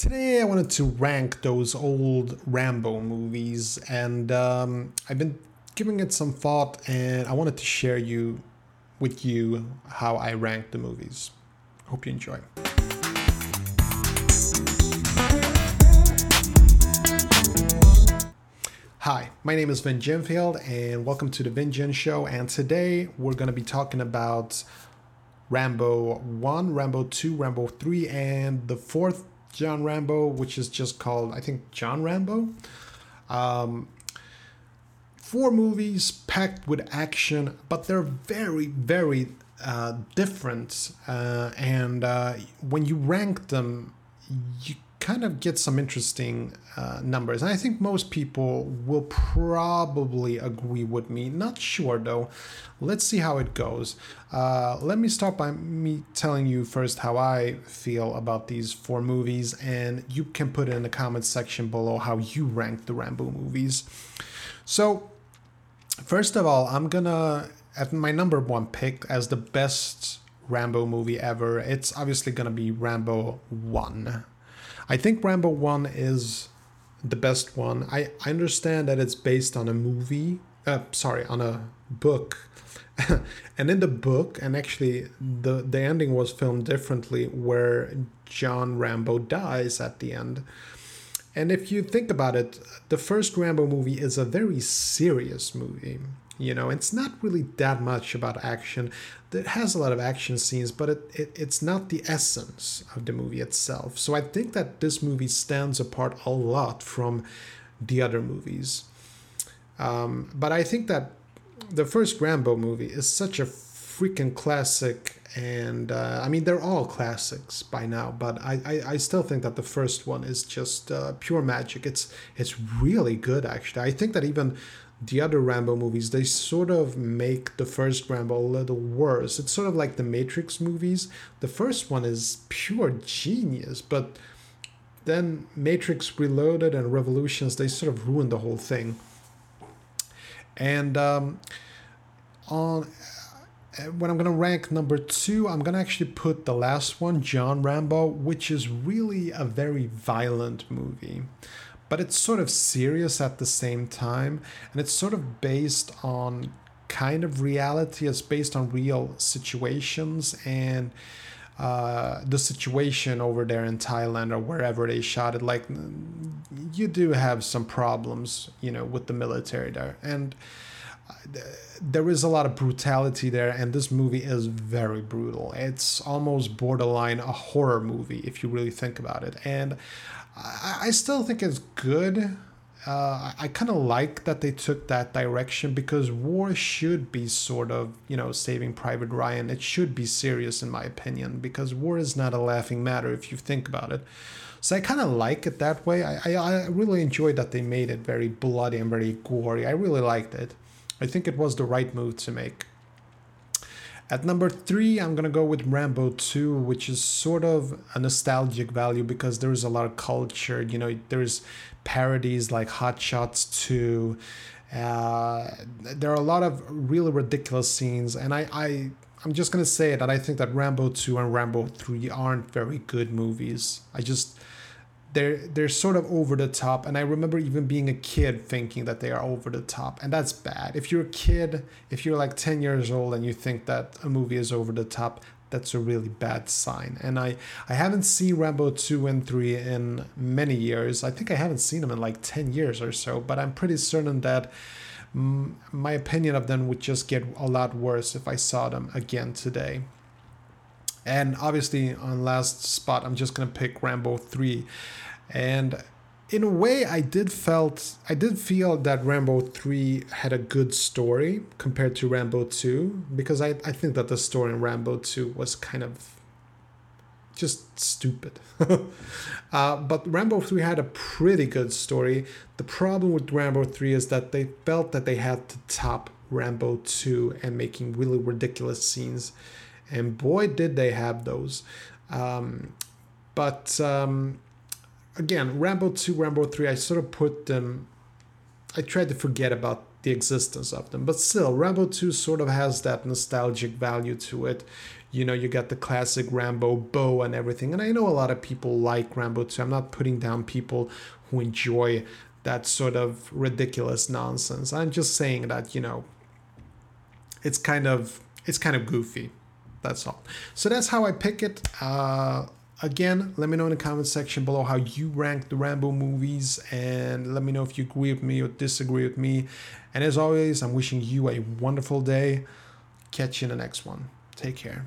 Today I wanted to rank those old Rambo movies, and I've been giving it some thought, and I wanted to share with you how I rank the movies. Hope you enjoy. Hi, my name is Vin Genfield, and welcome to The Vin Gen Show, and today we're going to be talking about Rambo 1, Rambo 2, Rambo 3, and the fourth John Rambo, which is just called, I think, John Rambo. Four movies packed with action, but they're very, very different. And when you rank them, you kind of get some interesting numbers. And I think most people will probably agree with me. Not sure, though. Let's see how it goes. Let me start by me telling you first how I feel about these four movies, and you can put it in the comments section below how you rank the Rambo movies. So, first of all, I'm gonna, at my number one pick as the best Rambo movie ever, it's obviously gonna be Rambo 1. I think Rambo 1 is the best one. I understand that it's based on a book. And in the book, and actually the ending was filmed differently, where John Rambo dies at the end. And if you think about it, the first Rambo movie is a very serious movie. You know, it's not really that much about action. It has a lot of action scenes, but it's not the essence of the movie itself. So I think that this movie stands apart a lot from the other movies. But I think that the first Rambo movie is such a freaking classic, and I mean, they're all classics by now, but I still think that the first one is just pure magic. It's really good, actually. I think that even the other Rambo movies, they sort of make the first Rambo a little worse. It's sort of like the Matrix movies. The first one is pure genius, but then Matrix Reloaded and Revolutions, they sort of ruined the whole thing. And when I'm going to rank number two, I'm going to actually put the last one, John Rambo, which is really a very violent movie. But it's sort of serious at the same time, and it's sort of based on kind of reality. It's based on real situations, and the situation over there in Thailand or wherever they shot it, like, you do have some problems, you know, with the military there. And there is a lot of brutality there, and this movie is very brutal. It's almost borderline a horror movie if you really think about it. And I still think it's good. I kind of like that they took that direction, because war should be sort of, you know, Saving Private Ryan. It should be serious, in my opinion, because war is not a laughing matter if you think about it. So I kind of like it that way. I really enjoyed that they made it very bloody and very gory. I really liked it. I think it was the right move to make. At number three, I'm going to go with Rambo 2, which is sort of a nostalgic value because there is a lot of culture. You know, there's parodies like Hot Shots 2. There are a lot of really ridiculous scenes. And I'm just going to say that I think that Rambo 2 and Rambo 3 aren't very good movies. They're sort of over the top, and I remember even being a kid thinking that they are over the top, and that's bad. If you're a kid, if you're like 10 years old and you think that a movie is over the top, that's a really bad sign. And I haven't seen Rambo 2 and 3 in many years. I think I haven't seen them in like 10 years or so, but I'm pretty certain that my opinion of them would just get a lot worse if I saw them again today. And obviously, on last spot, I'm just gonna pick Rambo 3. And in a way, I did feel that Rambo 3 had a good story compared to Rambo 2, because I think that the story in Rambo 2 was kind of just stupid. But Rambo 3 had a pretty good story. The problem with Rambo 3 is that they felt that they had to top Rambo 2 and making really ridiculous scenes. And boy, did they have those. Again, Rambo 2, Rambo 3, I sort of put them... I tried to forget about the existence of them. But still, Rambo 2 sort of has that nostalgic value to it. You know, you got the classic Rambo bow and everything. And I know a lot of people like Rambo 2. I'm not putting down people who enjoy that sort of ridiculous nonsense. I'm just saying that, you know, it's kind of goofy. That's all. So that's how I pick it. Again, let me know in the comment section below how you rank the Rambo movies, and let me know if you agree with me or disagree with me. And as always, I'm wishing you a wonderful day. Catch you in the next one. Take care.